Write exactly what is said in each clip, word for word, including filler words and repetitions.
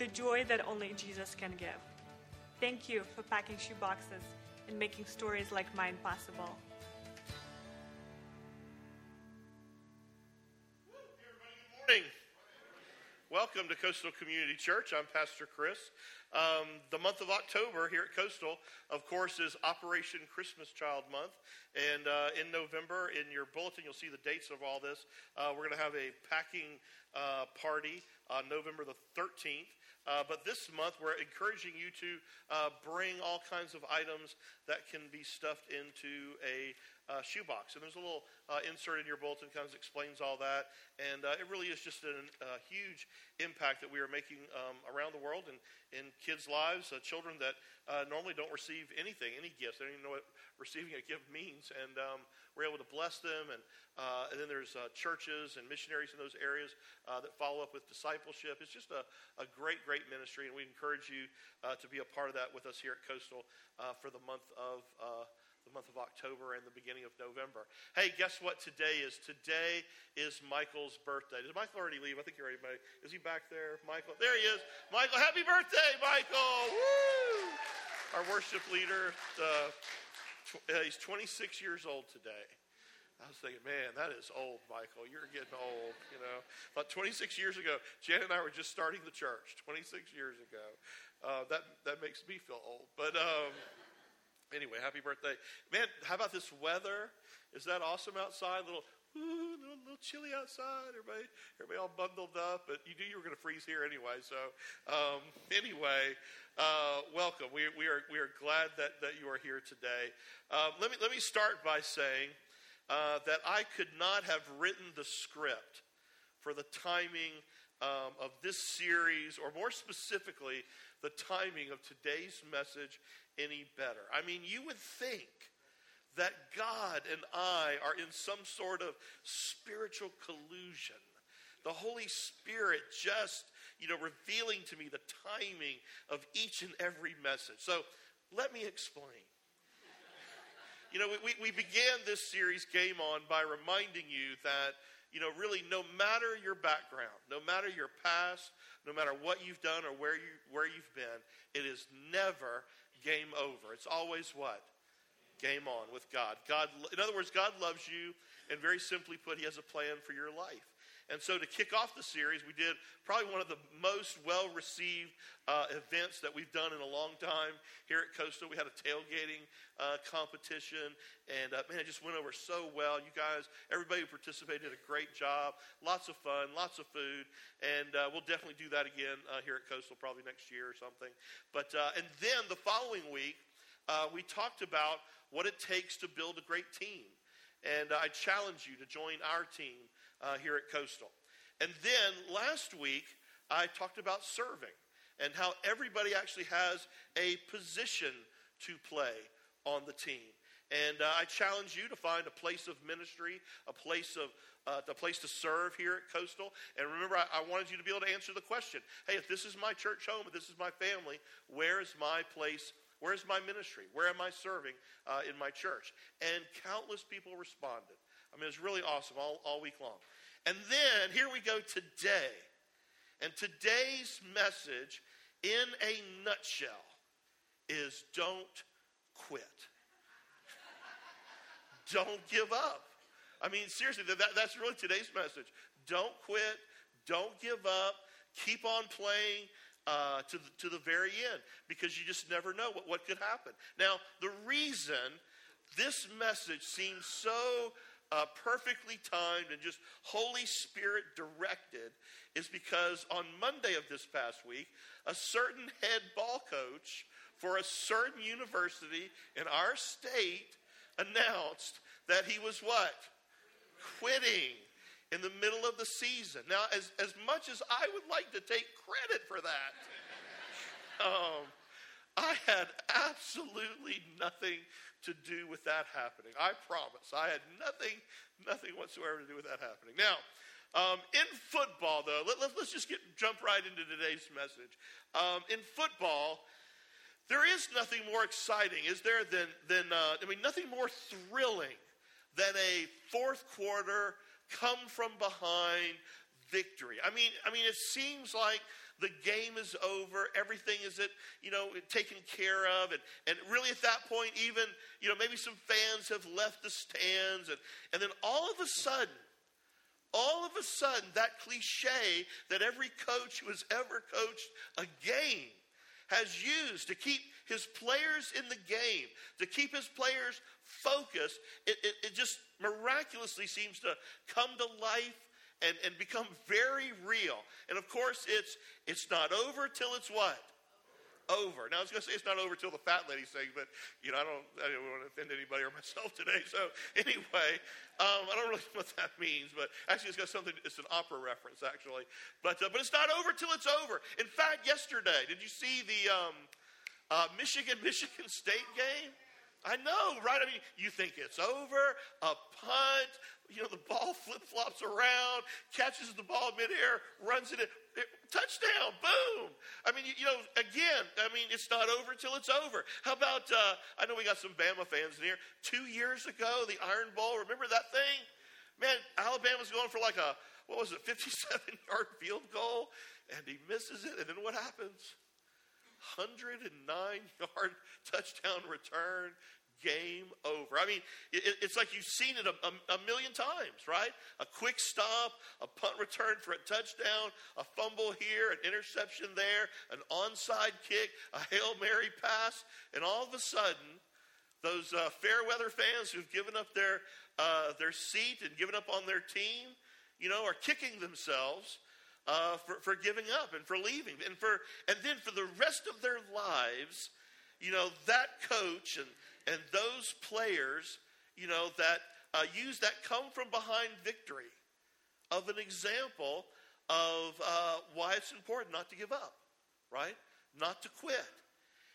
the joy that only Jesus can give. Thank you for packing shoeboxes and making stories like mine possible. Everybody, good morning. Welcome to Coastal Community Church. I'm Pastor Chris. Um, the month of October here at Coastal, of course, is Operation Christmas Child Month. And uh, in November, in your bulletin, you'll see the dates of all this. Uh, we're going to have a packing uh, party on November the thirteenth. Uh, but this month, we're encouraging you to uh, bring all kinds of items that can be stuffed into a Uh, shoebox. And there's a little uh, insert in your bulletin that kind of explains all that. And uh, it really is just a uh, huge impact that we are making um, around the world and in kids' lives, uh, children that uh, normally don't receive anything, any gifts. They don't even know what receiving a gift means. And um, we're able to bless them. And, uh, and then there's uh, churches and missionaries in those areas uh, that follow up with discipleship. It's just a, a great, great ministry. And we encourage you uh, to be a part of that with us here at Coastal uh, for the month of uh the month of October and the beginning of November. Hey, guess what today is? Today is Michael's birthday. Did Michael already leave? I think he already made it. Is he back there? Michael, there he is. Michael, happy birthday, Michael. Woo! Our worship leader, uh, tw- uh, he's twenty-six years old today. I was thinking, man, that is old, Michael. You're getting old, you know. About twenty-six years ago, Jan and I were just starting the church twenty-six years ago. Uh, that, that makes me feel old. But, um, Anyway, happy birthday. Man, how about this weather? Is that awesome outside? A little, ooh, little, little chilly outside. Everybody everybody all bundled up. But you knew you were going to freeze here anyway. So um, anyway, uh, welcome. We, we are we are glad that, that you are here today. Um, let me, let me start by saying uh, that I could not have written the script for the timing um, of this series, or more specifically, the timing of today's message any better. I mean, you would think that God and I are in some sort of spiritual collusion. The Holy Spirit just, you know, revealing to me the timing of each and every message. So let me explain. You know, we, we began this series, Game On, by reminding you that, you know, really no matter your background, no matter your past, no matter what you've done or where, you, where you've been, it is never game over. It's always what? Game on with God. God. In other words, God loves you, and very simply put, he has a plan for your life. And so to kick off the series, we did probably one of the most well-received uh, events that we've done in a long time here at Coastal. We had a tailgating uh, competition, and uh, man, it just went over so well. You guys, everybody who participated did a great job. Lots of fun, lots of food, and uh, we'll definitely do that again uh, here at Coastal probably next year or something. But uh, and then the following week, uh, we talked about what it takes to build a great team. And uh, I challenge you to join our team Uh, here at Coastal. And then last week, I talked about serving and how everybody actually has a position to play on the team. And uh, I challenge you to find a place of ministry, a place of uh, a place to serve here at Coastal. And remember, I, I wanted you to be able to answer the question, hey, if this is my church home, if this is my family, where is my place? Where is my ministry? Where am I serving uh, in my church? And countless people responded. I mean, it's really awesome all, all week long. And then here we go today. And today's message, in a nutshell, is don't quit. Don't give up. I mean, seriously, that, that's really today's message. Don't quit. Don't give up. Keep on playing uh, to, the, to the very end, because you just never know what, what could happen. Now, the reason this message seems so Uh, perfectly timed and just Holy Spirit directed is because on Monday of this past week, a certain head ball coach for a certain university in our state announced that he was what? Quitting in the middle of the season. Now, as, as much as I would like to take credit for that, um, I had absolutely nothing to do with that happening. I promise. I had nothing, nothing whatsoever to do with that happening. Now, um, in football, though, let, let, let's just get jump right into today's message. Um, in football, there is nothing more exciting, is there, than, than uh, I mean, nothing more thrilling than a fourth quarter come from behind victory. I mean, I mean, it seems like The game is over. Everything is, at, you know, taken care of. And, and really at that point, even, you know, maybe some fans have left the stands. And, and then all of a sudden, all of a sudden, that cliche that every coach who has ever coached a game has used to keep his players in the game, to keep his players focused, it, it, it just miraculously seems to come to life and, and become very real. And of course, it's it's not over till it's what? Over. Now, I was going to say it's not over till the fat lady sings, but, you know, I don't, I don't want to offend anybody or myself today. So anyway, um, I don't really know what that means, but actually it's got something, it's an opera reference, actually. But uh, but it's not over till it's over. In fact, yesterday, did you see the um, uh, Michigan-Michigan State game? I know, right? I mean, you think it's over, a punt, you know, the ball flip-flops around, catches the ball midair, runs it in. Touchdown, boom. I mean, you, you know, again, I mean, it's not over till it's over. How about, uh, I know we got some Bama fans in here. Two years ago, the Iron Bowl, remember that thing? Man, Alabama's going for like a, what was it, fifty-seven-yard field goal, and he misses it, and then what happens? one hundred nine-yard touchdown return. Game over. I mean, it, it's like you've seen it a, a, a million times, right? A quick stop, a punt return for a touchdown, a fumble here, an interception there, an onside kick, a Hail Mary pass, and all of a sudden, those uh, fair weather fans who've given up their uh, their seat and given up on their team, you know, are kicking themselves uh, for, for giving up and for leaving, and for and then for the rest of their lives, you know, that coach and And those players, you know, that uh, use that come-from-behind victory of an example of uh, why it's important not to give up, right? Not to quit.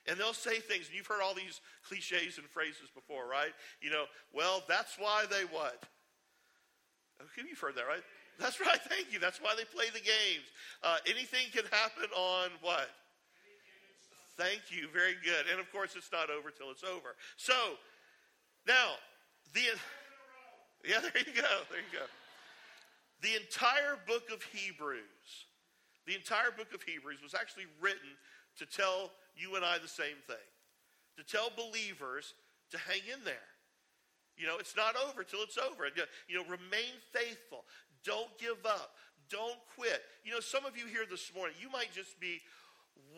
And they'll say things, and you've heard all these cliches and phrases before, right? You know, well, that's why they what? Okay, you've heard that, right? That's right, thank you. That's why they play the games. Uh, anything can happen on what? Thank you, very good. And of course, it's not over till it's over. So, now, the yeah, there you go, there you go. The entire book of Hebrews, the entire book of Hebrews was actually written to tell you and I the same thing, to tell believers to hang in there. You know, it's not over till it's over. You know, remain faithful. Don't give up. Don't quit. You know, some of you here this morning, you might just be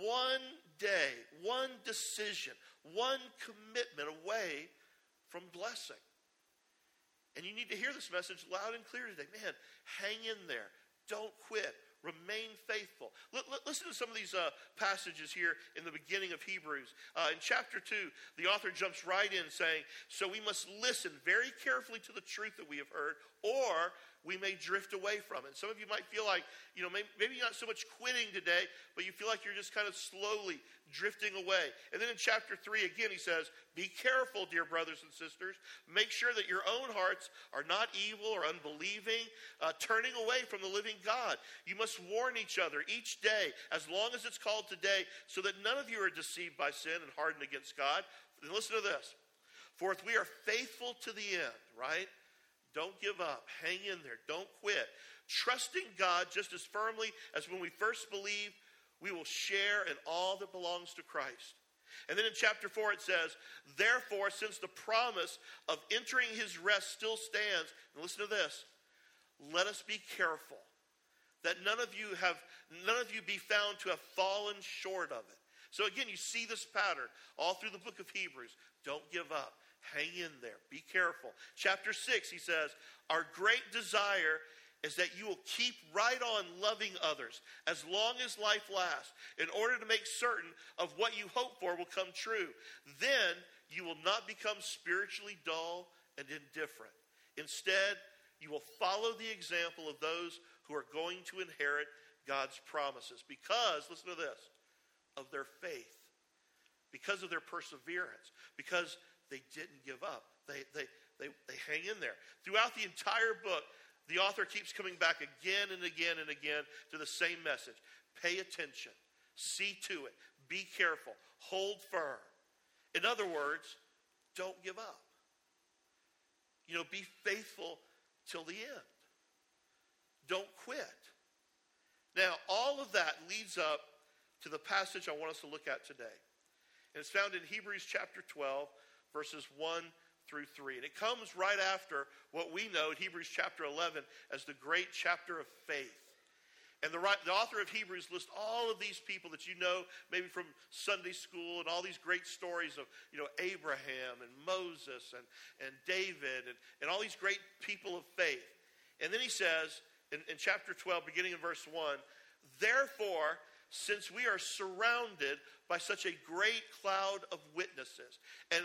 one day, one decision, one commitment away from blessing. And you need to hear this message loud and clear today. Man, hang in there. Don't quit. Remain faithful. L- l- listen to some of these uh, passages here in the beginning of Hebrews. Uh, in chapter two, the author jumps right in saying, so we must listen very carefully to the truth that we have heard, or we may drift away from it. Some of you might feel like, you know, maybe, maybe not so much quitting today, but you feel like you're just kind of slowly drifting away. And then in chapter three, again, he says, be careful, dear brothers and sisters. Make sure that your own hearts are not evil or unbelieving, uh, turning away from the living God. You must warn each other each day, as long as it's called today, so that none of you are deceived by sin and hardened against God. And listen to this. For if we are faithful to the end, right? Don't give up. Hang in there. Don't quit. Trusting God just as firmly as when we first believed, we will share in all that belongs to Christ. And then in chapter four it says, therefore, since the promise of entering his rest still stands, and listen to this, let us be careful that none of you have, none of you be found to have fallen short of it. So again, you see this pattern all through the book of Hebrews. Don't give up. Hang in there. Be careful. Chapter six, he says, our great desire is that you will keep right on loving others as long as life lasts, in order to make certain of what you hope for will come true. Then you will not become spiritually dull and indifferent. Instead, you will follow the example of those who are going to inherit God's promises because, listen to this, of their faith, because of their perseverance, because they didn't give up. They, they, they, they hang in there. Throughout the entire book, the author keeps coming back again and again and again to the same message. Pay attention. See to it. Be careful. Hold firm. In other words, don't give up. You know, be faithful till the end. Don't quit. Now, all of that leads up to the passage I want us to look at today. And it's found in Hebrews chapter twelve, verses one through three. And it comes right after what we know in Hebrews chapter eleven as the great chapter of faith. And the, the author of Hebrews lists all of these people that you know maybe from Sunday school and all these great stories of, you know, Abraham and Moses and, and David and, and all these great people of faith. And then he says in, in chapter twelve, beginning in verse one, therefore, since we are surrounded by such a great cloud of witnesses. And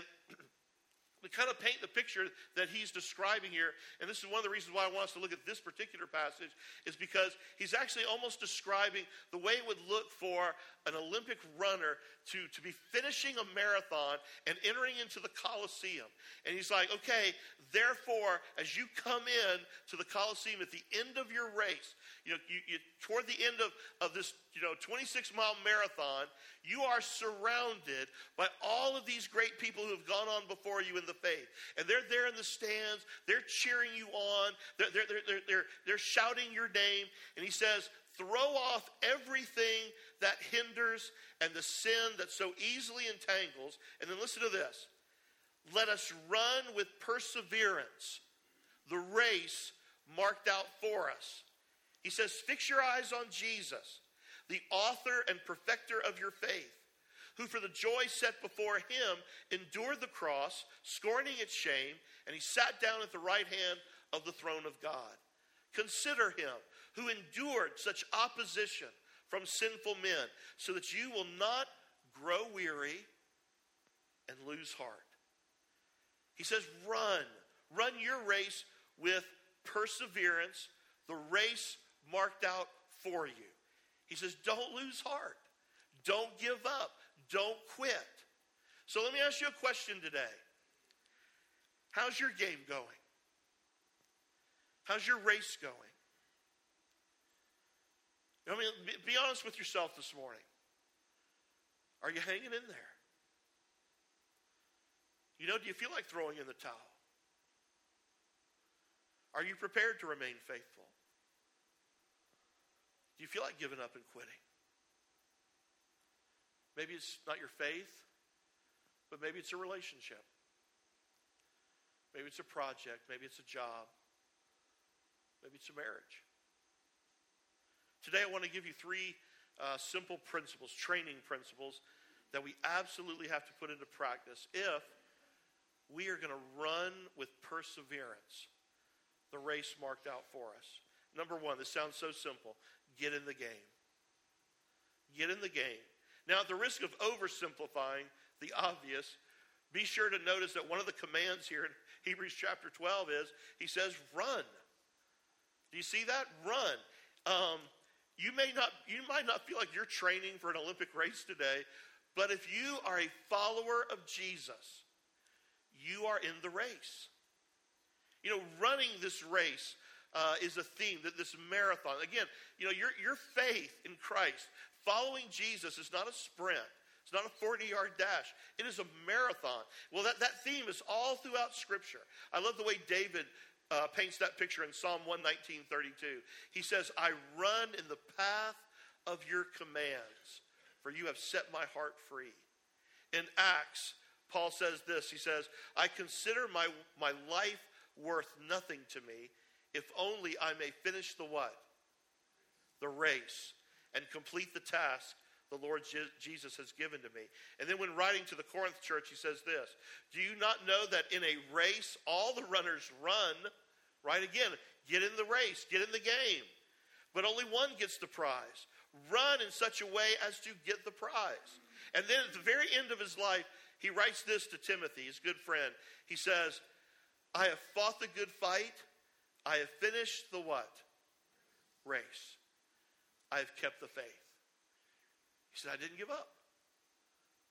we kind of paint the picture that he's describing here. And this is one of the reasons why I want us to look at this particular passage, is because he's actually almost describing the way it would look for an Olympic runner to, to be finishing a marathon and entering into the Colosseum. And he's like, okay, therefore, as you come in to the Colosseum at the end of your race, you know, you, you toward the end of, of this, you know, twenty-six mile marathon, you are surrounded by all of these great people who have gone on before you in the faith. And they're there in the stands, they're cheering you on, they're, they're, they're, they're, they're shouting your name. And he says, throw off everything that hinders and the sin that so easily entangles. And then listen to this. Let us run with perseverance the race marked out for us. He says, fix your eyes on Jesus, the author and perfecter of your faith, who for the joy set before him endured the cross, scorning its shame, and he sat down at the right hand of the throne of God. Consider him who endured such opposition from sinful men, so that you will not grow weary and lose heart. He says, run. Run your race with perseverance, the race marked out for you. He says, don't lose heart. Don't give up. Don't quit. So let me ask you a question today. How's your game going? How's your race going? I mean, be honest with yourself this morning. Are you hanging in there? You know, do you feel like throwing in the towel? Are you prepared to remain faithful? Do you feel like giving up and quitting? Maybe it's not your faith, but maybe it's a relationship. Maybe it's a project. Maybe it's a job. Maybe it's a marriage. Today I want to give you three uh, simple principles, training principles, that we absolutely have to put into practice if we are going to run with perseverance the race marked out for us. Number one, this sounds so simple. Get in the game. Get in the game. Now, at the risk of oversimplifying the obvious, be sure to notice that one of the commands here in Hebrews chapter twelve is, he says, run. Do you see that? Run. Um, you may not, you might not feel like you're training for an Olympic race today, but if you are a follower of Jesus, you are in the race. You know, running this race uh, is a theme, that this marathon. Again, you know, your your faith in Christ, following Jesus, is not a sprint. It's not a forty-yard dash. It is a marathon. Well, that, that theme is all throughout Scripture. I love the way David Uh, paints that picture in Psalm one nineteen, thirty-two. He says, I run in the path of your commands, for you have set my heart free. In Acts, Paul says this. He says, I consider my, my life worth nothing to me, if only I may finish the what? The race, and complete the task the Lord Je- Jesus has given to me. And then when writing to the Corinth church, he says this, do you not know that in a race, all the runners run, right? Again, get in the race, get in the game, but only one gets the prize. Run in such a way as to get the prize. And then at the very end of his life, he writes this to Timothy, his good friend. He says, I have fought the good fight. I have finished the what? Race. I have kept the faith. He said, I didn't give up.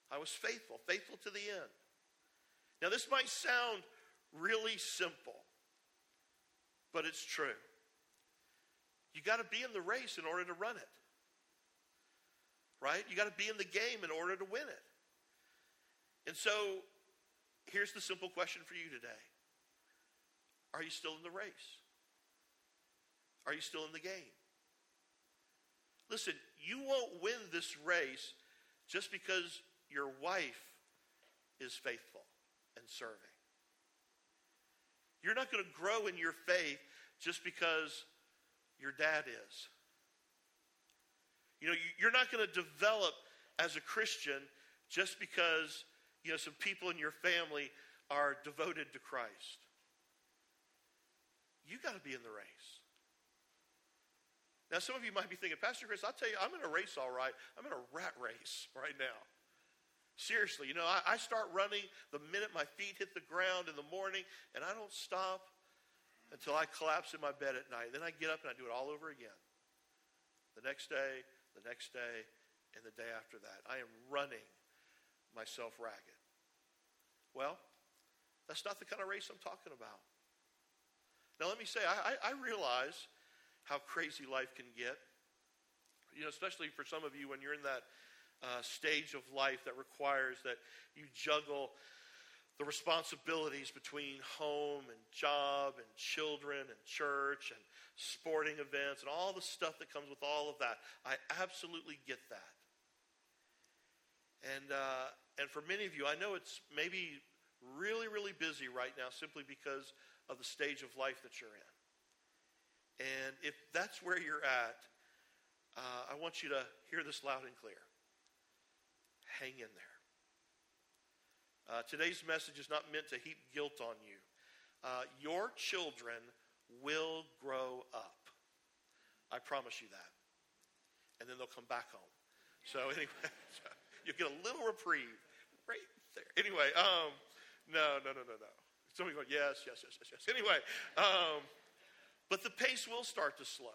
I was faithful, faithful to the end. Now, this might sound really simple, but it's true. You got to be in the race in order to run it, right? You got to be in the game in order to win it. And so, here's the simple question for you today. Are you still in the race? Are you still in the game? Listen, you won't win this race just because your wife is faithful and serving. You're not going to grow in your faith just because your dad is. You know, you're not going to develop as a Christian just because, you know, some people in your family are devoted to Christ. You got to be in the race. Now, some of you might be thinking, Pastor Chris, I'll tell you, I'm in a race all right. I'm in a rat race right now. Seriously, you know, I, I start running the minute my feet hit the ground in the morning, and I don't stop until I collapse in my bed at night. Then I get up and I do it all over again. The next day, the next day, and the day after that. I am running myself ragged. Well, that's not the kind of race I'm talking about. Now, let me say, I, I realize how crazy life can get. You know, especially for some of you when you're in that uh, stage of life that requires that you juggle the responsibilities between home and job and children and church and sporting events and all the stuff that comes with all of that. I absolutely get that. And uh, and for many of you, I know it's maybe really, really busy right now simply because of the stage of life that you're in. And if that's where you're at, uh, I want you to hear this loud and clear. Hang in there. Uh, today's message is not meant to heap guilt on you. Uh, your children will grow up. I promise you that. And then they'll come back home. So anyway, so you'll get a little reprieve right there. Anyway, um, no, no, no, no, no. Some of you are going, yes, yes, yes, yes, yes. Anyway, um, but the pace will start to slow.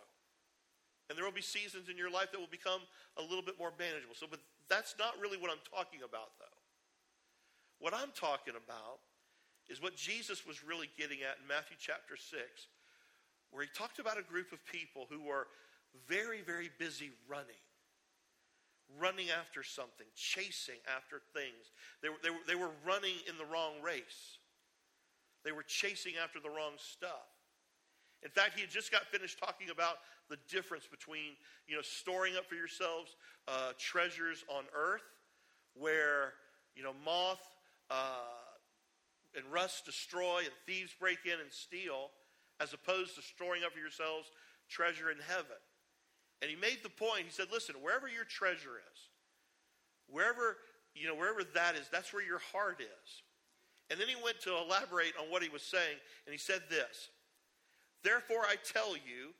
And there will be seasons in your life that will become a little bit more manageable. So, but that's not really what I'm talking about, though. What I'm talking about is what Jesus was really getting at in Matthew chapter six, where he talked about a group of people who were very, very busy running, running after something, chasing after things. They were, they were, they were running in the wrong race. They were chasing after the wrong stuff. In fact, he had just got finished talking about the difference between, you know, storing up for yourselves uh, treasures on earth where, you know, moth Uh, and rust destroy and thieves break in and steal, as opposed to storing up for yourselves treasure in heaven. And he made the point, he said, listen, wherever your treasure is, wherever, you know, wherever that is, that's where your heart is. And then he went to elaborate on what he was saying, and he said this: therefore I tell you,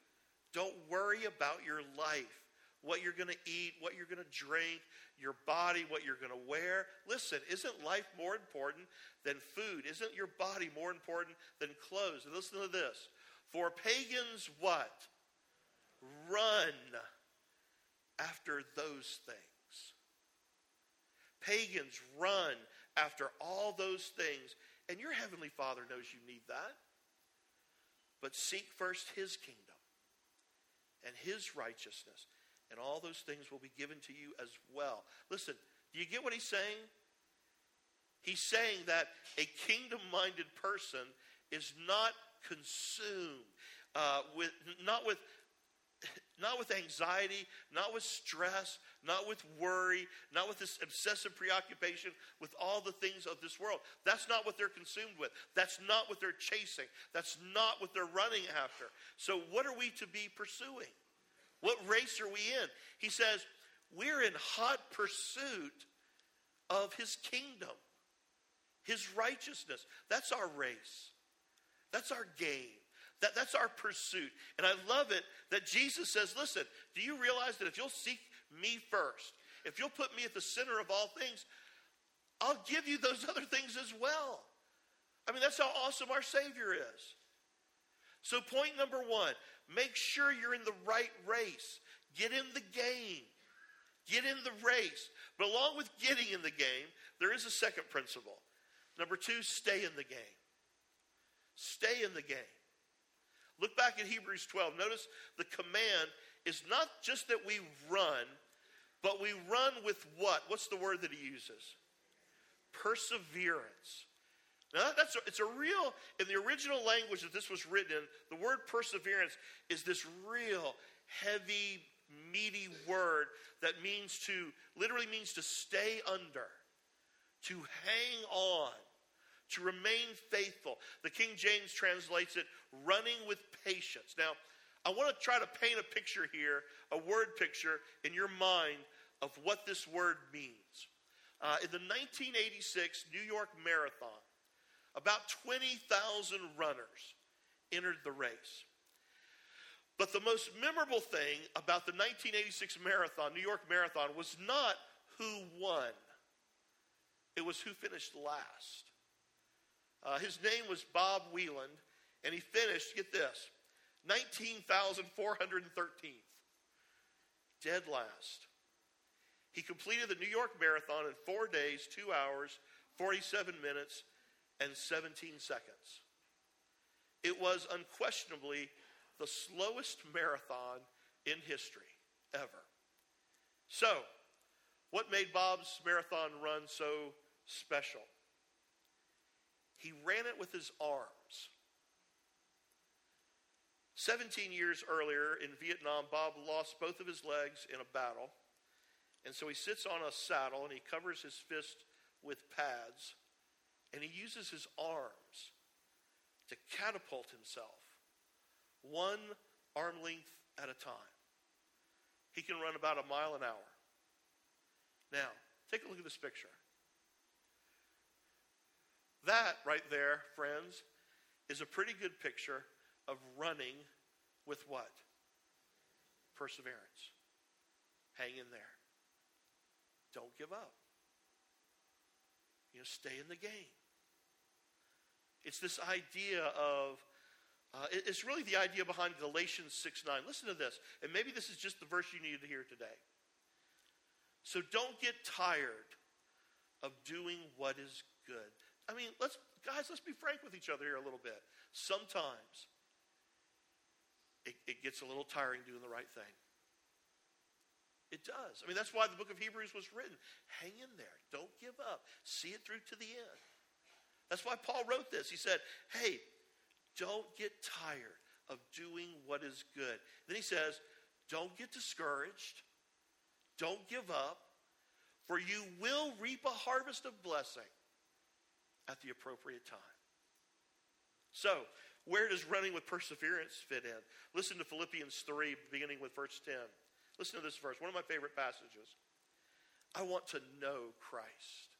don't worry about your life, what you're going to eat, what you're going to drink, your body, what you're going to wear. Listen, isn't life more important than food? Isn't your body more important than clothes? And listen to this. For pagans what? Run after those things. Pagans run after all those things. And your heavenly Father knows you need that. But seek first his kingdom and his righteousness, and all those things will be given to you as well. Listen, do you get what he's saying? He's saying that a kingdom-minded person is not consumed uh, with not with not with anxiety, not with stress, not with worry, not with this obsessive preoccupation with all the things of this world. That's not what they're consumed with. That's not what they're chasing. That's not what they're running after. So what are we to be pursuing? What race are we in? He says, we're in hot pursuit of his kingdom, his righteousness. That's our race. That's our game. That, that's our pursuit. And I love it that Jesus says, listen, do you realize that if you'll seek me first, if you'll put me at the center of all things, I'll give you those other things as well. I mean, that's how awesome our Savior is. So point number one, make sure you're in the right race. Get in the game. Get in the race. But along with getting in the game, there is a second principle. Number two, stay in the game. Stay in the game. Look back at Hebrews twelve. Notice the command is not just that we run, but we run with what? What's the word that he uses? Perseverance. Now that's a, it's a real, in the original language that this was written in, the word perseverance is this real heavy meaty word that means to, literally means to stay under, to hang on, to remain faithful. The King James translates it, running with patience. Now, I want to try to paint a picture here, a word picture in your mind of what this word means. Uh, in the nineteen eighty-six New York Marathon, about twenty thousand runners entered the race. But the most memorable thing about the nineteen eighty-six marathon, New York Marathon, was not who won. It was who finished last. Uh, his name was Bob Wheeland, and he finished, get this, nineteen thousand four hundred thirteenth, dead last. He completed the New York Marathon in four days, two hours, forty-seven minutes, and seventeen seconds. It was unquestionably the slowest marathon in history ever. So, what made Bob's marathon run so special? He ran it with his arms. seventeen years earlier in Vietnam, Bob lost both of his legs in a battle. And so he sits on a saddle and he covers his fist with pads. And he uses his arms to catapult himself one arm length at a time. He can run about a mile an hour. Now, take a look at this picture. That right there, friends, is a pretty good picture of running with what? Perseverance. Hang in there. Don't give up. You know, stay in the game. It's this idea of, uh, it's really the idea behind Galatians six nine. Listen to this. And maybe this is just the verse you needed to hear today. So don't get tired of doing what is good. I mean, let's guys, let's be frank with each other here a little bit. Sometimes it, it gets a little tiring doing the right thing. It does. I mean, that's why the book of Hebrews was written. Hang in there. Don't give up. See it through to the end. That's why Paul wrote this. He said, hey, don't get tired of doing what is good. Then he says, don't get discouraged. Don't give up, for you will reap a harvest of blessing at the appropriate time. So, where does running with perseverance fit in? Listen to Philippians three, beginning with verse ten. Listen to this verse, one of my favorite passages. I want to know Christ.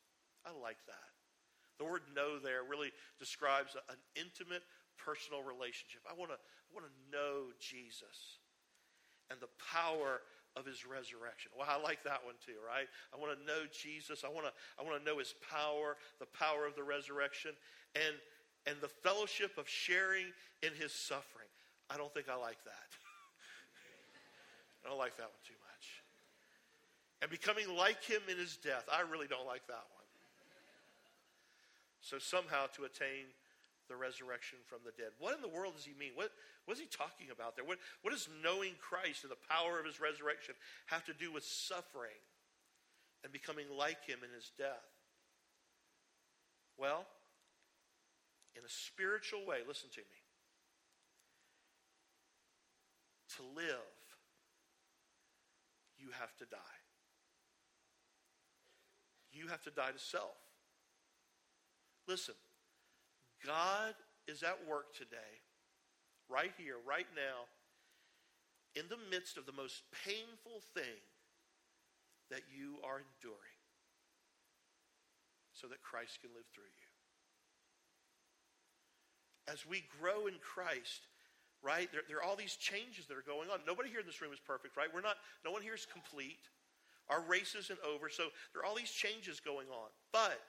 I like that. The word know there really describes an intimate, personal relationship. I want to, I want to know Jesus and the power of his resurrection. Well, I like that one too, right? I want to know Jesus. I want to, I want to know his power, the power of the resurrection, and and the fellowship of sharing in his suffering. I don't think I like that. I don't like that one too much. And becoming like him in his death. I really don't like that one. So somehow to attain the resurrection from the dead. What in the world does he mean? What, what is he talking about there? What, what does knowing Christ and the power of his resurrection have to do with suffering and becoming like him in his death? Well, in a spiritual way, listen to me. To live, you have to die. You have to die to self. Listen. God is at work today, right here, right now, in the midst of the most painful thing that you are enduring, so that Christ can live through you. As we grow in Christ, right, there, there are all these changes that are going on. Nobody here in this room is perfect, right? We're not, no one here is complete. Our race isn't over, so there are all these changes going on. But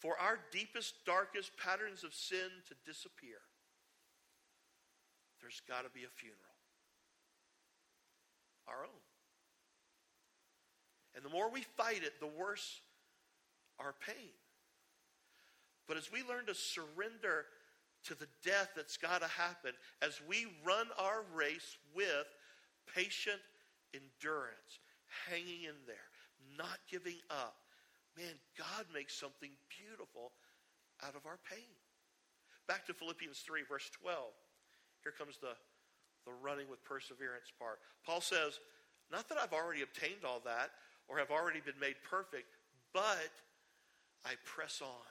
for our deepest, darkest patterns of sin to disappear, there's got to be a funeral. Our own. And the more we fight it, the worse our pain. But as we learn to surrender to the death that's got to happen, as we run our race with patient endurance, hanging in there, not giving up, man, God makes something beautiful out of our pain. Back to Philippians three, verse twelve. Here comes the, the running with perseverance part. Paul says, not that I've already obtained all that or have already been made perfect, but I press on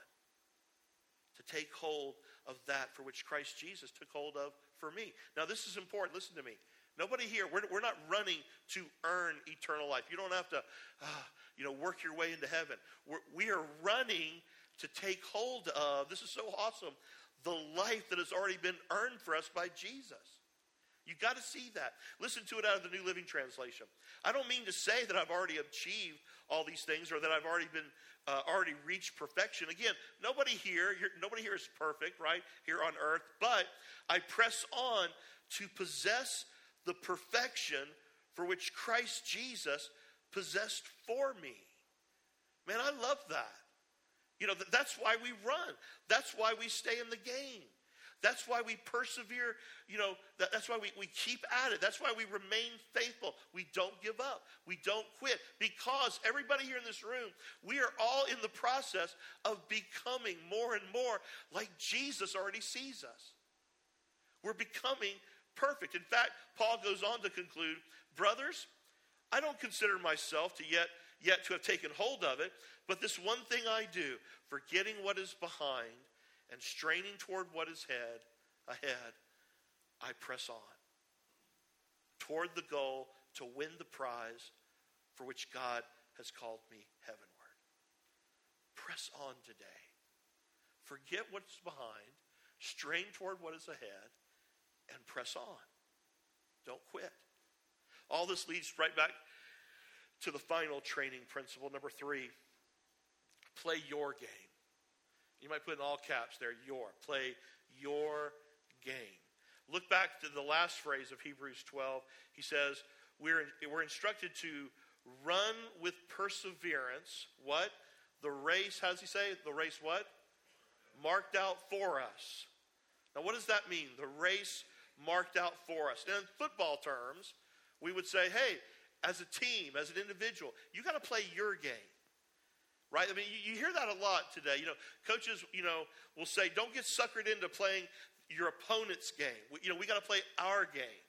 to take hold of that for which Christ Jesus took hold of for me. Now, this is important. Listen to me. Nobody here, we're, we're not running to earn eternal life. You don't have to, uh, you know, work your way into heaven. We're, we are running to take hold of, this is so awesome, the life that has already been earned for us by Jesus. You've got to see that. Listen to it out of the New Living Translation. I don't mean to say that I've already achieved all these things or that I've already been uh, already reached perfection. Again, nobody here, nobody here is perfect, right, here on earth. But I press on to possess the perfection for which Christ Jesus possessed for me. Man, I love that. You know, that's why we run. That's why we stay in the game. That's why we persevere, you know, that, that's why we, we keep at it. That's why we remain faithful. We don't give up. We don't quit. Because everybody here in this room, we are all in the process of becoming more and more like Jesus already sees us. We're becoming perfect. In fact, Paul goes on to conclude, brothers, I don't consider myself to yet, yet to have taken hold of it, but this one thing I do, forgetting what is behind and straining toward what is head, ahead, I press on toward the goal to win the prize for which God has called me heavenward. Press on today. Forget what's behind, strain toward what is ahead, and press on. Don't quit. All this leads right back to the final training principle, number three, play your game. You might put in all caps there, your. Play your game. Look back to the last phrase of Hebrews twelve. He says, we're, we're instructed to run with perseverance. What? The race, how does he say it? The race what? Marked out for us. Now what does that mean? The race marked out for us. Now in football terms, we would say, hey, as a team, as an individual, you got to play your game. Right? I mean, you, you hear that a lot today. You know, coaches, you know, will say, don't get suckered into playing your opponent's game. We, you know, we got to play our game.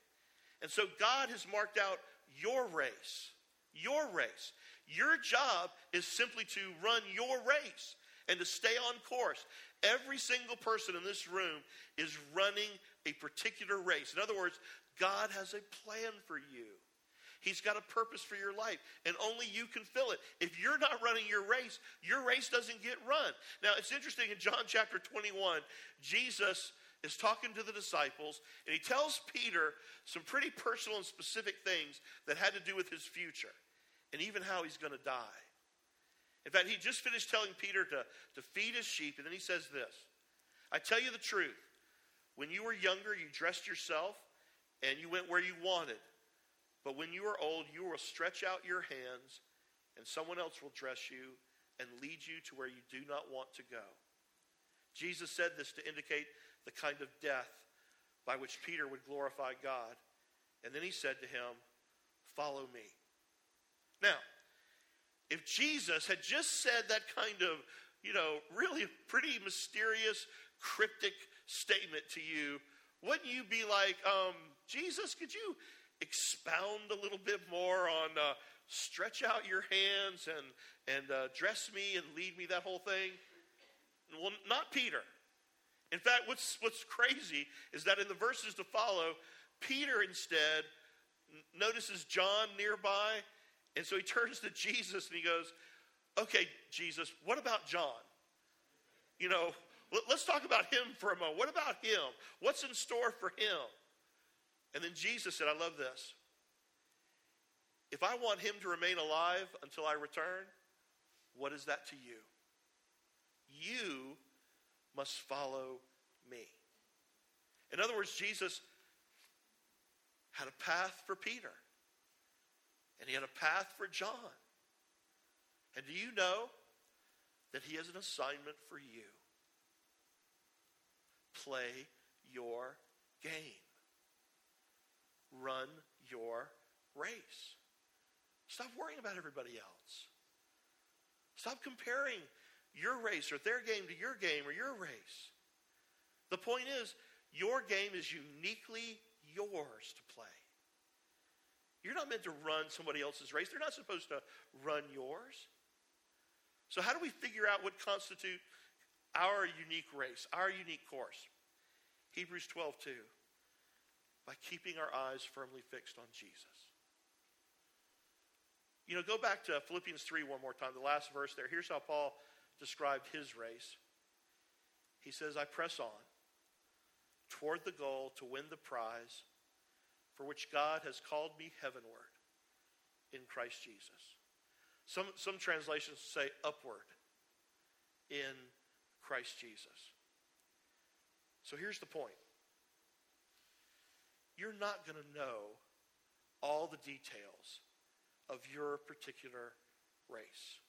And so God has marked out your race, your race. Your job is simply to run your race and to stay on course. Every single person in this room is running a particular race. In other words, God has a plan for you. He's got a purpose for your life, and only you can fill it. If you're not running your race, your race doesn't get run. Now, it's interesting, in John chapter twenty-one, Jesus is talking to the disciples, and he tells Peter some pretty personal and specific things that had to do with his future, and even how he's going to die. In fact, he just finished telling Peter to, to feed his sheep, and then he says this, I tell you the truth, when you were younger, you dressed yourself, and you went where you wanted. But when you are old, you will stretch out your hands, and someone else will dress you and lead you to where you do not want to go. Jesus said this to indicate the kind of death by which Peter would glorify God. And then he said to him, follow me. Now, if Jesus had just said that kind of, you know, really pretty mysterious, cryptic statement to you, wouldn't you be like, um, Jesus, could you expound a little bit more on uh, stretch out your hands and and uh, dress me and lead me, that whole thing? Well, not Peter. In fact, what's what's crazy is that in the verses to follow, Peter instead notices John nearby, and so he turns to Jesus and he goes, okay, Jesus, what about John? You know, let's talk about him for a moment. What about him? What's in store for him? And then Jesus said, I love this. If I want him to remain alive until I return, what is that to you? You must follow me. In other words, Jesus had a path for Peter. And he had a path for John. And do you know that he has an assignment for you? Play your game. Run your race. Stop worrying about everybody else. Stop comparing your race or their game to your game or your race. The point is, your game is uniquely yours to play. You're not meant to run somebody else's race. They're not supposed to run yours. So how do we figure out what constitutes our unique race, our unique course? Hebrews twelve two, by keeping our eyes firmly fixed on Jesus. You know, go back to Philippians three one more time, the last verse there. Here's how Paul described his race. He says, I press on toward the goal to win the prize for which God has called me heavenward in Christ Jesus. Some, some translations say upward in Christ Jesus. So here's the point. You're not going to know all the details of your particular race.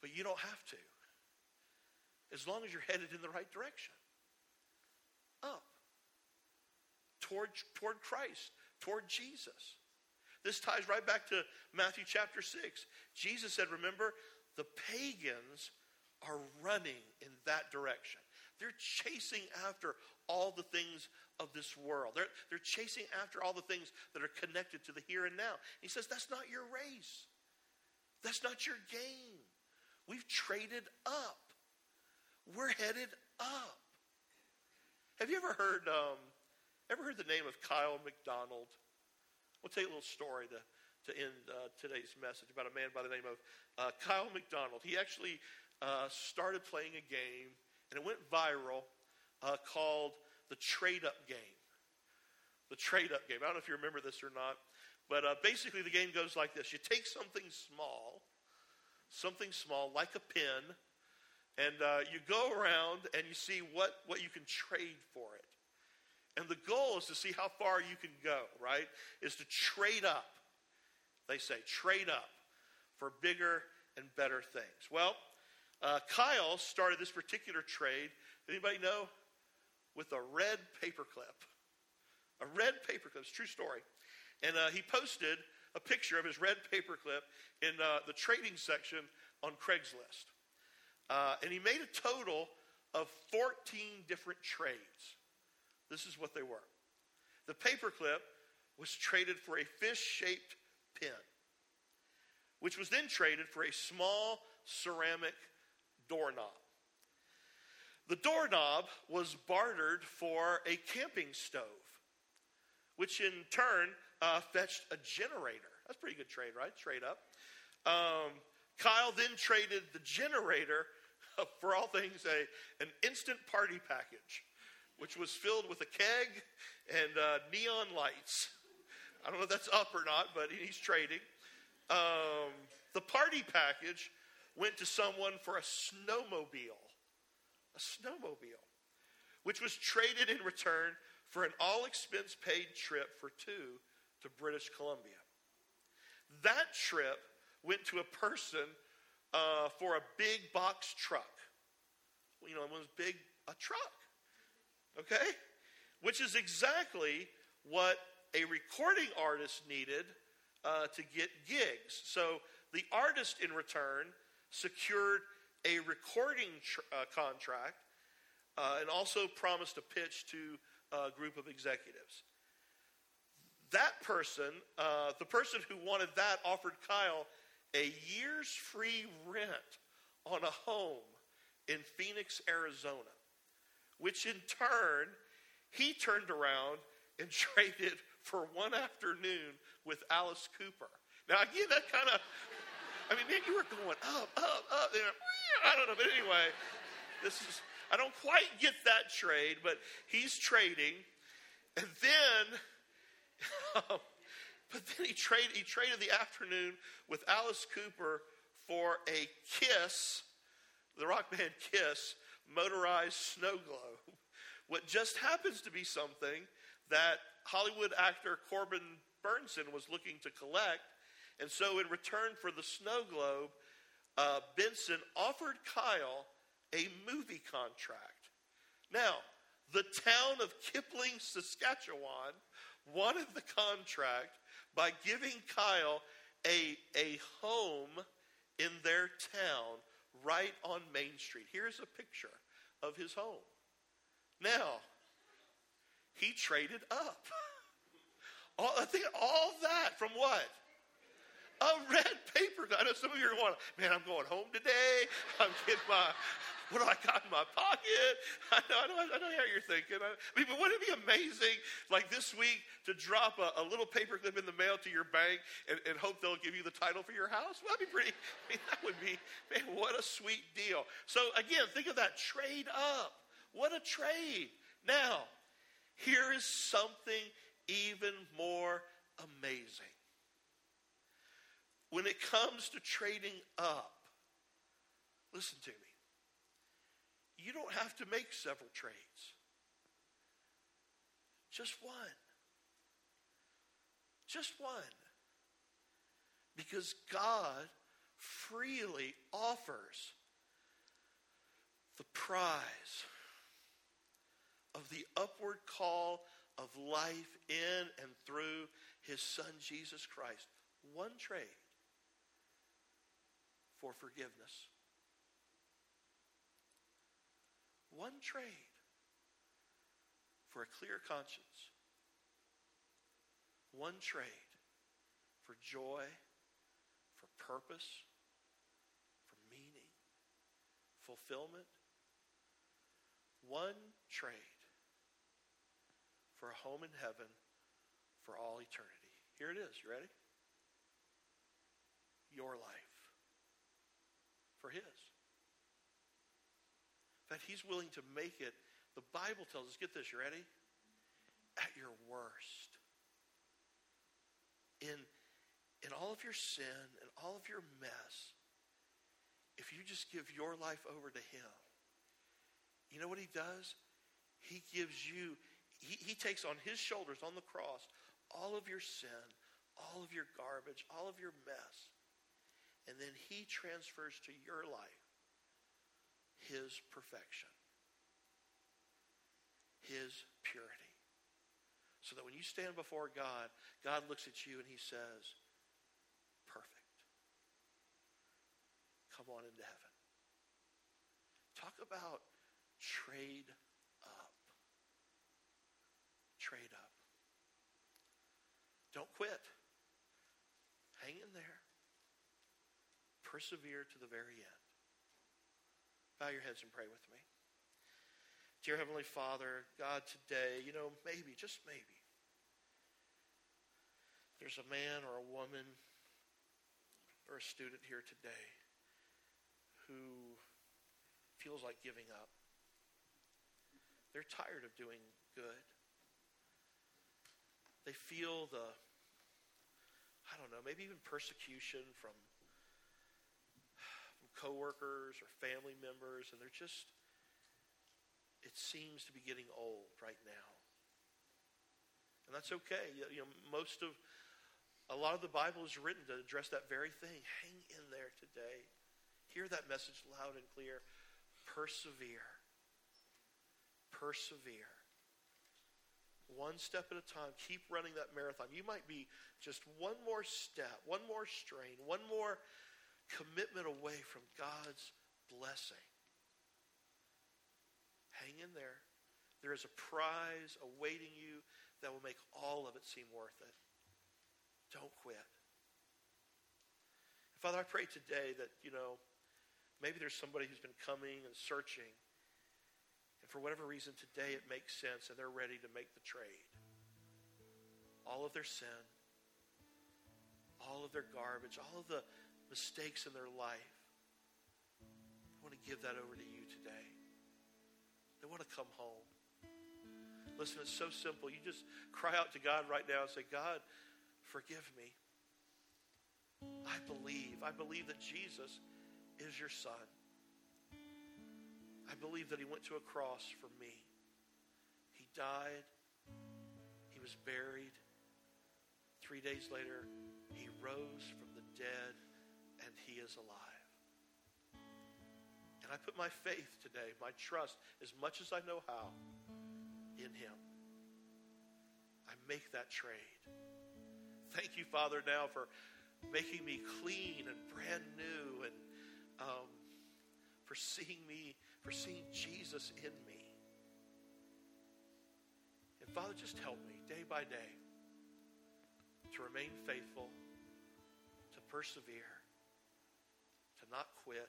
But you don't have to, as long as you're headed in the right direction. Up. Toward, toward Christ. Toward Jesus. This ties right back to Matthew chapter six. Jesus said, remember, the pagans are running in that direction. They're chasing after all the things of this world. They're, they're chasing after all the things that are connected to the here and now. And he says, that's not your race. That's not your game. We've traded up. We're headed up. Have you ever heard um, ever heard the name of Kyle McDonald? We'll tell you a little story to to end uh, today's message about a man by the name of uh, Kyle McDonald. He actually uh, started playing a game, and it went viral, uh, called the trade-up game. The trade-up game. I don't know if you remember this or not, but uh, basically the game goes like this. You take something small, something small like a pin, and uh, you go around and you see what, what you can trade for it. And the goal is to see how far you can go, right? Is to trade up. They say trade up for bigger and better things. Well, uh, Kyle started this particular trade, anybody know? With a red paperclip. A red paperclip. It's a true story. And uh, he posted a picture of his red paperclip in uh, the trading section on Craigslist. Uh, and he made a total of fourteen different trades. This is what they were. The paperclip was traded for a fish-shaped pin, which was then traded for a small ceramic doorknob. The doorknob was bartered for a camping stove, which in turn uh, fetched a generator. That's a pretty good trade, right? Trade up. Um, Kyle then traded the generator for all things a an instant party package, which was filled with a keg and uh, neon lights. I don't know if that's up or not, but he's trading. Um, the party package went to someone for a snowmobile, a snowmobile, which was traded in return for an all-expense-paid trip for two to British Columbia. That trip went to a person uh, for a big box truck. You know, it was big, a truck, okay? Which is exactly what a recording artist needed uh, to get gigs. So the artist in return secured a recording tr- uh, contract uh, and also promised a pitch to a group of executives. That person, uh, the person who wanted that, offered Kyle a year's free rent on a home in Phoenix, Arizona, which in turn, he turned around and traded for one afternoon with Alice Cooper. Now, again, that kind of, I mean, man, you were going up, up, up. You know, I don't know, but anyway, this is, I don't quite get that trade, but he's trading. And then, um, But then he traded, he traded the afternoon with Alice Cooper for a Kiss, the rock band Kiss, motorized snow globe. What just happens to be something that Hollywood actor Corbin Bernsen was looking to collect. And so in return for the snow globe, uh, Benson offered Kyle a movie contract. Now, the town of Kipling, Saskatchewan, wanted the contract by giving Kyle a, a home in their town right on Main Street. Here's a picture of his home. Now, He traded up. All, I think all that from what? A red paper. I know some of you are going, man, I'm going home today. I'm getting my, what do I got in my pocket? I know, I know, I know how you're thinking. I mean, but wouldn't it be amazing, like this week, to drop a, a little paper clip in the mail to your bank and, and hope they'll give you the title for your house? Well, that'd be pretty, I mean, that would be, man, what a sweet deal. So again, think of that, trade up. What a trade. Now, here is something even more amazing. When it comes to trading up, listen to me. You don't have to make several trades. Just one. Just one. Because God freely offers the prize of the upward call of life in and through his son, Jesus Christ. One trade. For forgiveness. One trade for a clear conscience. One trade for joy, for purpose, for meaning, fulfillment. One trade for a home in heaven for all eternity. Here it is. You ready? Your life. For his. In fact, he's willing to make it. The Bible tells us, get this, you ready? At your worst. In, in all of your sin and all of your mess, if you just give your life over to him, you know what he does? He gives you, he, he takes on his shoulders on the cross all of your sin, all of your garbage, all of your mess. And then he transfers to your life his perfection, his purity. So that when you stand before God, God looks at you and he says, perfect. Come on into heaven. Talk about trade up. Trade up. Don't quit. Hang in there. Persevere to the very end. Bow your heads and pray with me. Dear Heavenly Father, God, today, you know, maybe, just maybe, there's a man or a woman or a student here today who feels like giving up. They're tired of doing good. They feel the, I don't know, maybe even persecution from coworkers or family members, and they're just, it seems to be getting old right now. And that's okay. You know, most of, a lot of the Bible is written to address that very thing. Hang in there today. Hear that message loud and clear. Persevere. Persevere. One step at a time. Keep running that marathon. You might be just one more step, one more strain, one more commitment away from God's blessing. Hang in there. There is a prize awaiting you that will make all of it seem worth it. Don't quit. And Father, I pray today that, you know, maybe there's somebody who's been coming and searching, and for whatever reason today it makes sense and they're ready to make the trade. All of their sin, all of their garbage, all of the mistakes in their life. I want to give that over to you today. They want to come home. Listen, it's so simple. You just cry out to God right now and say, God, forgive me. I believe. I believe that Jesus is your son. I believe that he went to a cross for me. He died. He was buried. Three days later, he rose from the dead. And he is alive. And I put my faith today, my trust, as much as I know how, in him. I make that trade. Thank you, Father, now for making me clean and brand new, and um, for seeing me, for seeing Jesus in me. And Father, just help me day by day to remain faithful, to persevere, to not quit,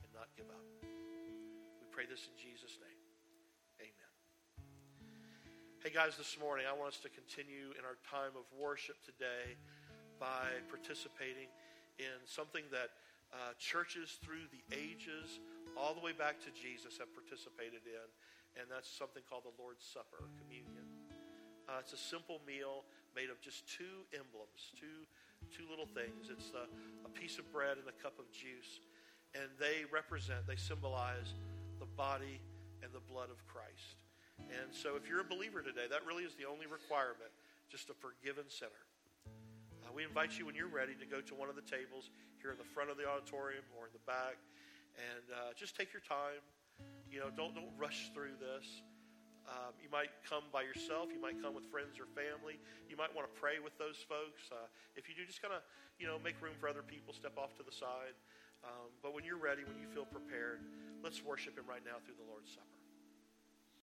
and not give up. We pray this in Jesus' name. Amen. Hey guys, this morning I want us to continue in our time of worship today by participating in something that uh, churches through the ages, all the way back to Jesus, have participated in, and that's something called the Lord's Supper, communion. Uh, it's a simple meal made of just two emblems, two two little things. It's a, a piece of bread and a cup of juice, and they represent, they symbolize the body and the blood of Christ. And so if you're a believer today, that really is the only requirement, just a forgiven sinner. Uh, we invite you, when you're ready, to go to one of the tables here in the front of the auditorium or in the back, and uh, just take your time. You know, don't don't rush through this. Um, you might come by yourself. You might come with friends or family. You might want to pray with those folks. Uh, if you do, just kind of, you know, make room for other people. Step off to the side. Um, but when you're ready, when you feel prepared, let's worship him right now through the Lord's Supper.